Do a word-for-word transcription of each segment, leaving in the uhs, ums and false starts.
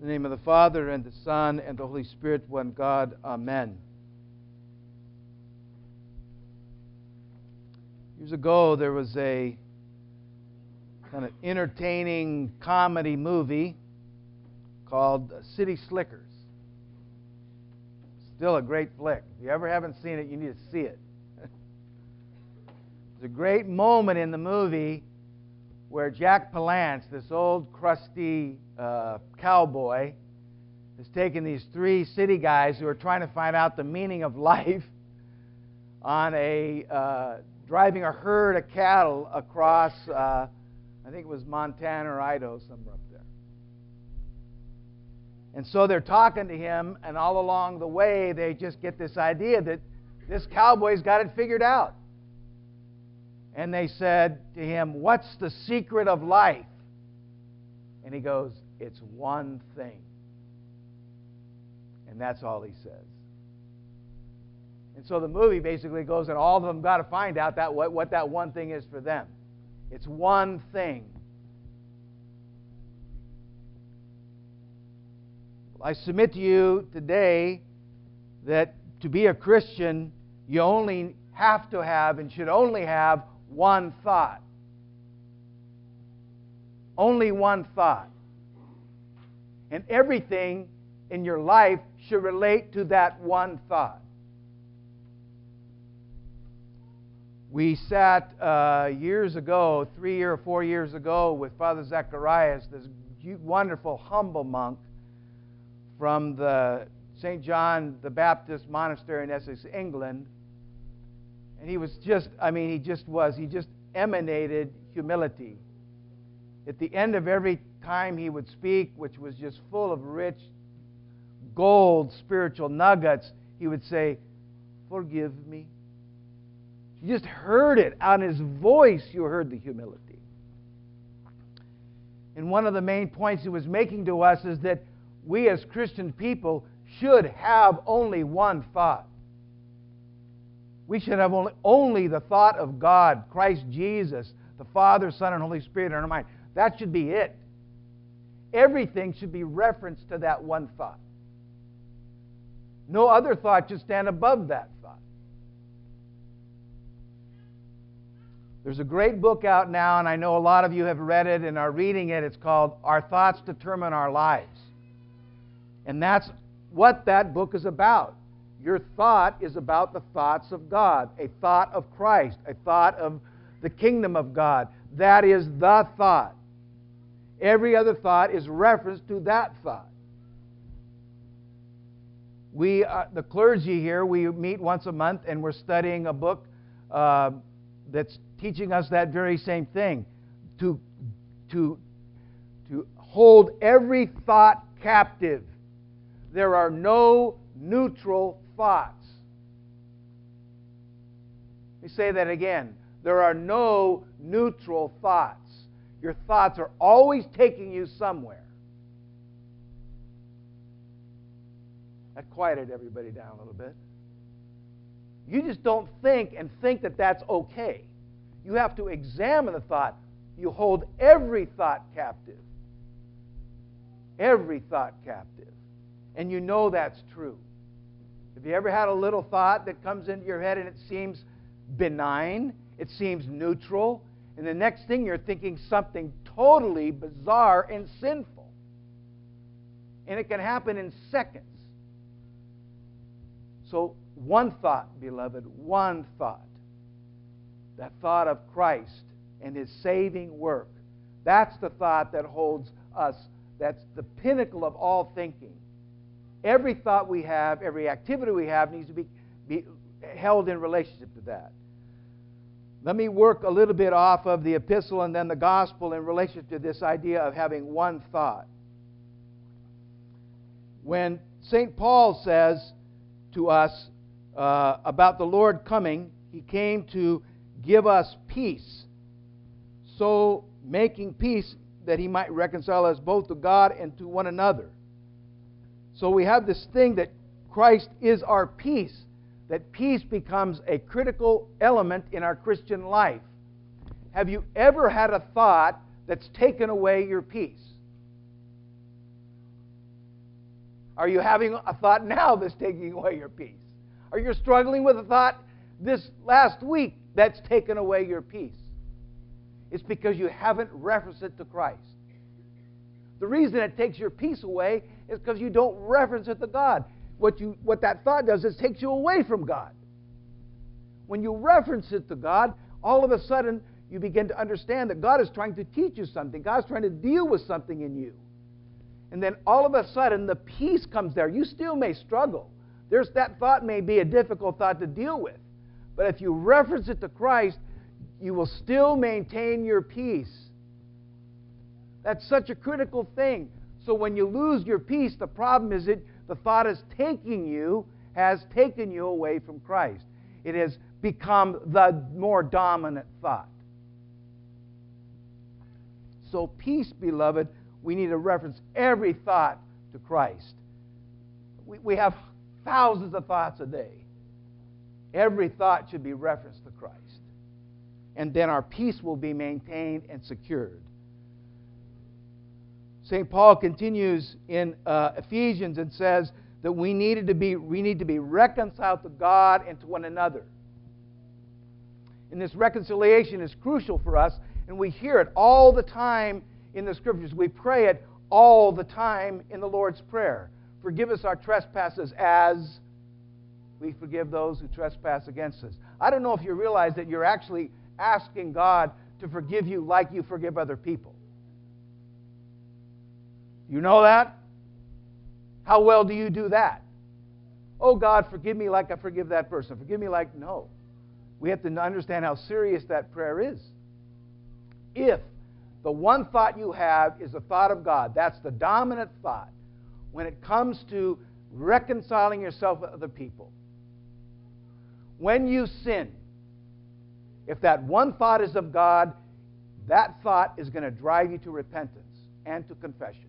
In the name of the Father, and the Son, and the Holy Spirit, one God. Amen. Years ago, there was a kind of entertaining comedy movie called City Slickers. Still a great flick. If you ever haven't seen it, you need to see it. There's a great moment in the movie where Jack Palance, this old crusty uh, cowboy, has taken these three city guys who are trying to find out the meaning of life on a uh, driving a herd of cattle across, uh, I think it was Montana or Idaho, somewhere up there. And so they're talking to him, and all along the way, they just get this idea that this cowboy's got it figured out. And they said to him, "What's the secret of life?" And he goes, "It's one thing." And that's all he says. And so the movie basically goes, and all of them got to find out that what, what that one thing is for them. It's one thing. Well, I submit to you today that to be a Christian, you only have to have and should only have one thought. Only one thought. And everything in your life should relate to that one thought. We sat uh, years ago, three or four years ago, with Father Zacharias, this wonderful, humble monk from the Saint John the Baptist Monastery in Essex, England. And he was just, I mean, he just was, he just emanated humility. At the end of every time he would speak, which was just full of rich gold spiritual nuggets, he would say, "Forgive me." You just heard it. On his voice, you heard the humility. And one of the main points he was making to us is that we as Christian people should have only one thought. We should have only, only the thought of God, Christ Jesus, the Father, Son, and Holy Spirit in our mind. That should be it. Everything should be referenced to that one thought. No other thought should stand above that thought. There's a great book out now, and I know a lot of you have read it and are reading it. It's called Our Thoughts Determine Our Lives. And that's what that book is about. Your thought is about the thoughts of God, a thought of Christ, a thought of the kingdom of God. That is the thought. Every other thought is reference to that thought. We, uh, the clergy here, we meet once a month, and we're studying a book uh, that's teaching us that very same thing, to, to, to hold every thought captive. There are no neutral thoughts. Let me say that again. There are no neutral thoughts. Your thoughts are always taking you somewhere. That quieted everybody down a little bit. You just don't think and think that that's okay. You have to examine the thought. You hold every thought captive. Every thought captive. And you know that's true. Have you ever had a little thought that comes into your head and it seems benign, it seems neutral, and the next thing you're thinking something totally bizarre and sinful? And it can happen in seconds. So one thought, beloved, one thought. That thought of Christ and His saving work. That's the thought that holds us. That's the pinnacle of all thinking. Every thought we have, every activity we have needs to be, be held in relationship to that. Let me work a little bit off of the epistle and then the gospel in relation to this idea of having one thought. When Saint Paul says to us uh, about the Lord coming, He came to give us peace, so making peace that He might reconcile us both to God and to one another. So we have this thing that Christ is our peace, that peace becomes a critical element in our Christian life. Have you ever had a thought that's taken away your peace? Are you having a thought now that's taking away your peace? Are you struggling with a thought this last week that's taken away your peace? It's because you haven't referenced it to Christ. The reason it takes your peace away is because you don't reference it to God. What you, what that thought does is takes you away from God. When you reference it to God, all of a sudden you begin to understand that God is trying to teach you something. God is trying to deal with something in you. And then all of a sudden the peace comes there. You still may struggle. There's that thought may be a difficult thought to deal with. But if you reference it to Christ, you will still maintain your peace. That's such a critical thing. So when you lose your peace, the problem is that the thought is taking you, has taken you away from Christ. It has become the more dominant thought. So peace, beloved, we need to reference every thought to Christ. We, we have thousands of thoughts a day. Every thought should be referenced to Christ. And then our peace will be maintained and secured. Saint Paul continues in uh, Ephesians and says that we needed to be we need to be reconciled to God and to one another. And this reconciliation is crucial for us, and we hear it all the time in the Scriptures. We pray it all the time in the Lord's Prayer. Forgive us our trespasses as we forgive those who trespass against us. I don't know if you realize that you're actually asking God to forgive you like you forgive other people. You know that? How well do you do that? Oh God, forgive me like I forgive that person. Forgive me like, no. We have to understand how serious that prayer is. If the one thought you have is the thought of God, that's the dominant thought when it comes to reconciling yourself with other people. When you sin, if that one thought is of God, that thought is going to drive you to repentance and to confession.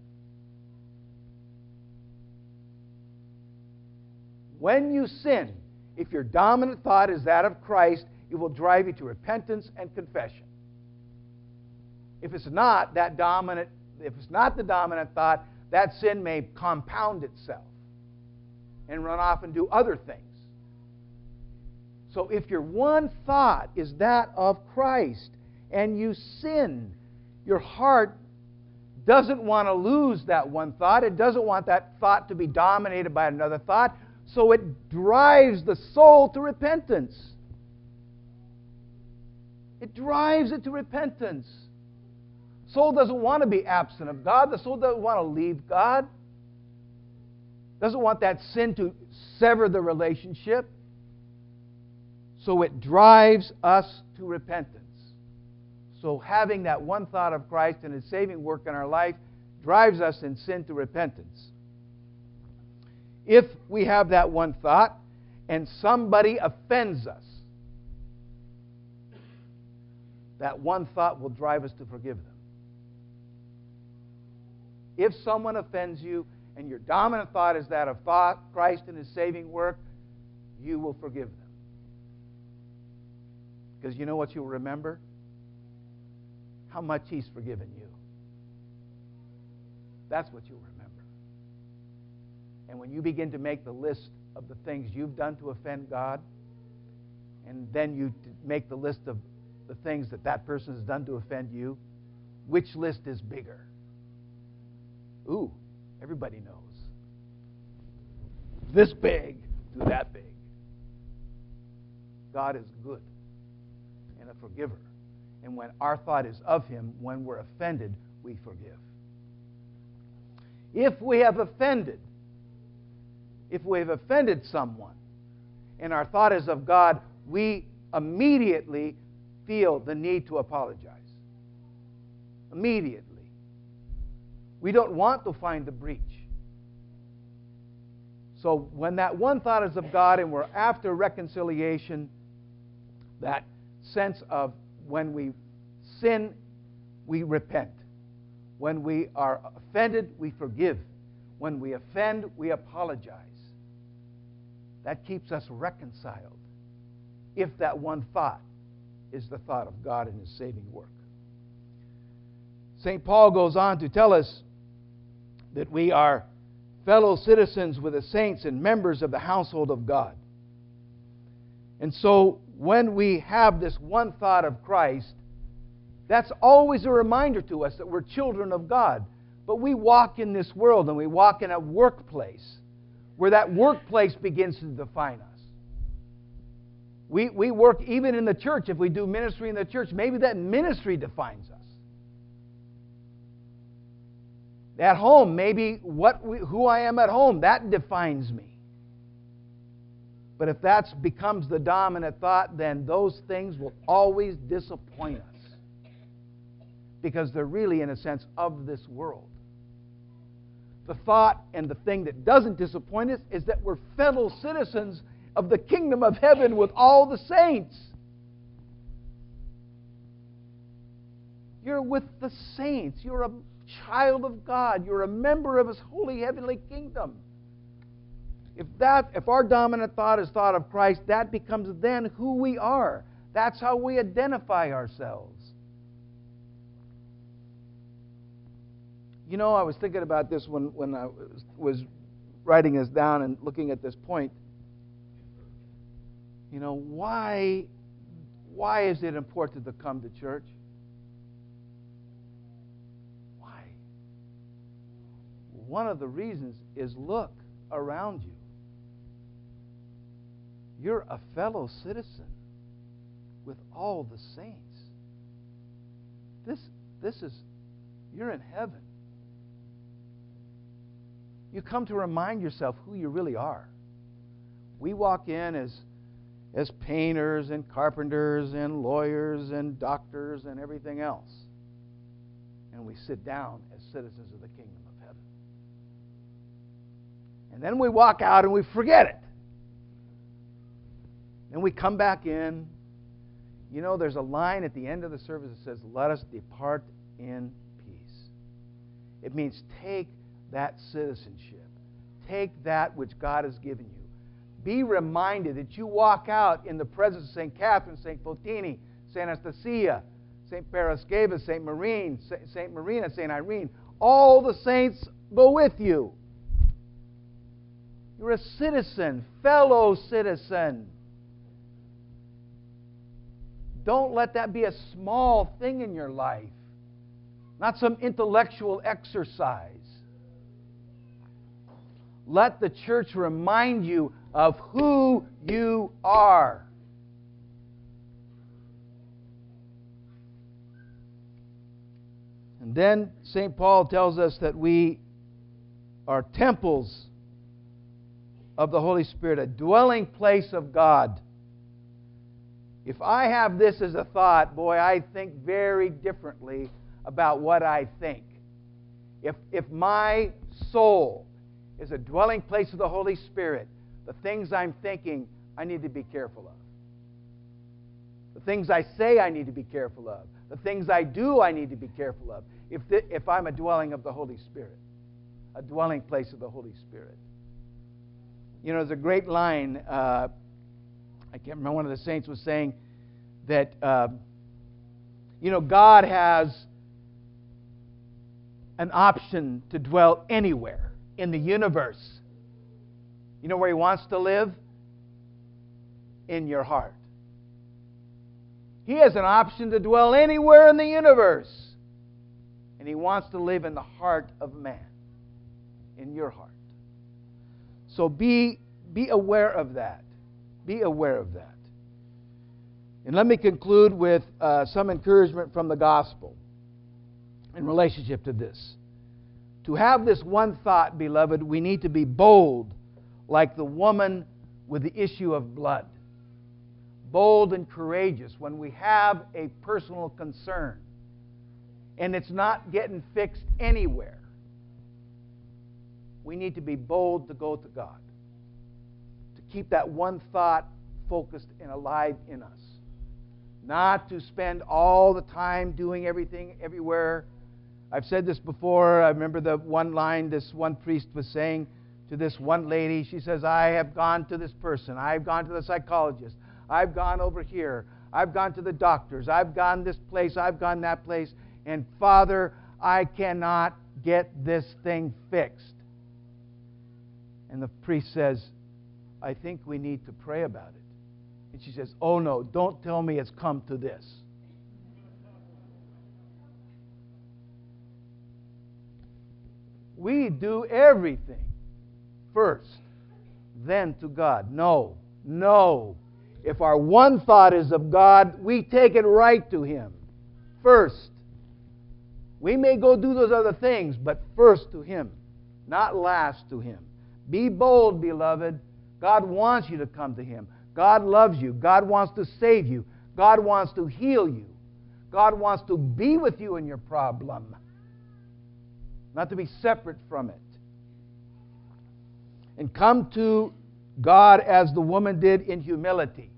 When you sin, if your dominant thought is that of Christ, it will drive you to repentance and confession. If it's not that dominant, if it's not the dominant thought, that sin may compound itself and run off and do other things. So if your one thought is that of Christ and you sin, your heart doesn't want to lose that one thought. It doesn't want that thought to be dominated by another thought. So it drives the soul to repentance. It drives it to repentance. Soul doesn't want to be absent of God. The soul doesn't want to leave God. Doesn't want that sin to sever the relationship. So it drives us to repentance. So having that one thought of Christ and His saving work in our life drives us in sin to repentance. If we have that one thought and somebody offends us, that one thought will drive us to forgive them. If someone offends you and your dominant thought is that of Christ and His saving work, you will forgive them. Because you know what you'll remember? How much He's forgiven you. That's what you'll remember. And when you begin to make the list of the things you've done to offend God, and then you make the list of the things that that person has done to offend you, which list is bigger? Ooh, everybody knows. This big to that big. God is good and a forgiver. And when our thought is of Him, when we're offended, we forgive. If we have offended, if we have offended someone and our thought is of God, we immediately feel the need to apologize. Immediately. We don't want to find the breach. So when that one thought is of God and we're after reconciliation, that sense of when we sin, we repent. When we are offended, we forgive. When we offend, we apologize. That keeps us reconciled if that one thought is the thought of God and His saving work. Saint Paul goes on to tell us that we are fellow citizens with the saints and members of the household of God. And so when we have this one thought of Christ, that's always a reminder to us that we're children of God. But we walk in this world, and we walk in a workplace where that workplace begins to define us. We, we work even in the church. If we do ministry in the church, maybe that ministry defines us. At home, maybe what we, who I am at home, that defines me. But if that becomes the dominant thought, then those things will always disappoint us, because they're really, in a sense, of this world. The thought and the thing that doesn't disappoint us is that we're fellow citizens of the kingdom of heaven with all the saints. You're with the saints. You're a child of God. You're a member of His holy heavenly kingdom. If that, if our dominant thought is thought of Christ, that becomes then who we are. That's how we identify ourselves. You know, I was thinking about this when, when I was writing this down and looking at this point. You know, why, why is it important to come to church? Why? One of the reasons is, look around you. You're a fellow citizen with all the saints. This, this is, you're in heaven. You come to remind yourself who you really are. We walk in as, as painters and carpenters and lawyers and doctors and everything else. And we sit down as citizens of the kingdom of heaven. And then we walk out and we forget it. Then we come back in. You know, there's a line at the end of the service that says, "Let us depart in peace." It means take that citizenship. Take that which God has given you. Be reminded that you walk out in the presence of Saint Catherine, Saint Fotini, Saint Anastasia, Saint Paraskeva, Saint Marine, Saint Marina, Saint Irene. All the saints go with you. You're a citizen, fellow citizen. Don't let that be a small thing in your life, not some intellectual exercise. Let the church remind you of who you are. And then Saint Paul tells us that we are temples of the Holy Spirit, a dwelling place of God. If I have this as a thought, boy, I think very differently about what I think. If, if my soul is a dwelling place of the Holy Spirit, the things I'm thinking, I need to be careful of. The things I say, I need to be careful of. The things I do, I need to be careful of. If, the, if I'm a dwelling of the Holy Spirit, a dwelling place of the Holy Spirit. You know, there's a great line, uh, I can't remember, one of the saints was saying that, uh, you know, God has an option to dwell anywhere in the universe. You know where He wants to live? In your heart. He has an option to dwell anywhere in the universe. And He wants to live in the heart of man. In your heart. So be, be aware of that. Be aware of that. And let me conclude with uh, some encouragement from the gospel in relationship to this. To have this one thought, beloved, we need to be bold, like the woman with the issue of blood. Bold and courageous when we have a personal concern and it's not getting fixed anywhere. We need to be bold to go to God, to keep that one thought focused and alive in us. Not to spend all the time doing everything everywhere. I've said this before. I remember the one line this one priest was saying to this one lady. She says, I have gone to this person. I've gone to the psychologist. I've gone over here. I've gone to the doctors. I've gone this place. I've gone that place. And Father, I cannot get this thing fixed. And the priest says, I think we need to pray about it. And she says, oh no, don't tell me it's come to this. We do everything first, then to God. No, no. If our one thought is of God, we take it right to Him first. We may go do those other things, but first to Him, not last to Him. Be bold, beloved. God wants you to come to Him. God loves you. God wants to save you. God wants to heal you. God wants to be with you in your problem, not to be separate from it. And come to God as the woman did in humility.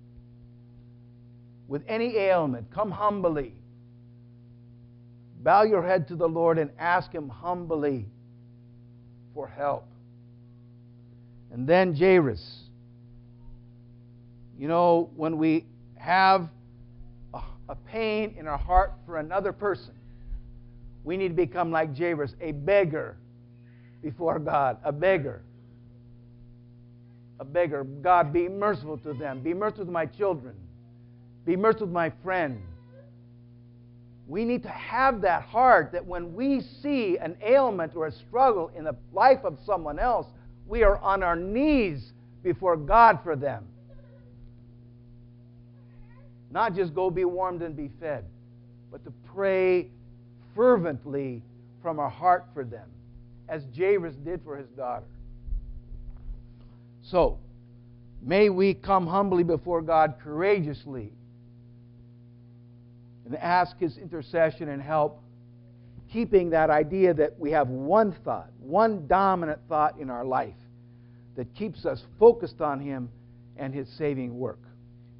With any ailment, come humbly. Bow your head to the Lord and ask Him humbly for help. And then Jairus. You know, when we have a, a pain in our heart for another person, we need to become like Jairus, a beggar before God, a beggar. A beggar. God, be merciful to them. Be merciful to my children. Be merciful to my friend. We need to have that heart that when we see an ailment or a struggle in the life of someone else, we are on our knees before God for them. Not just go be warmed and be fed, but to pray fervently from our heart for them, as Jairus did for his daughter. So, may we come humbly before God courageously and ask His intercession and help, keeping that idea that we have one thought, one dominant thought in our life that keeps us focused on Him and His saving work.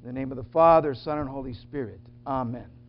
In the name of the Father, Son, and Holy Spirit. Amen.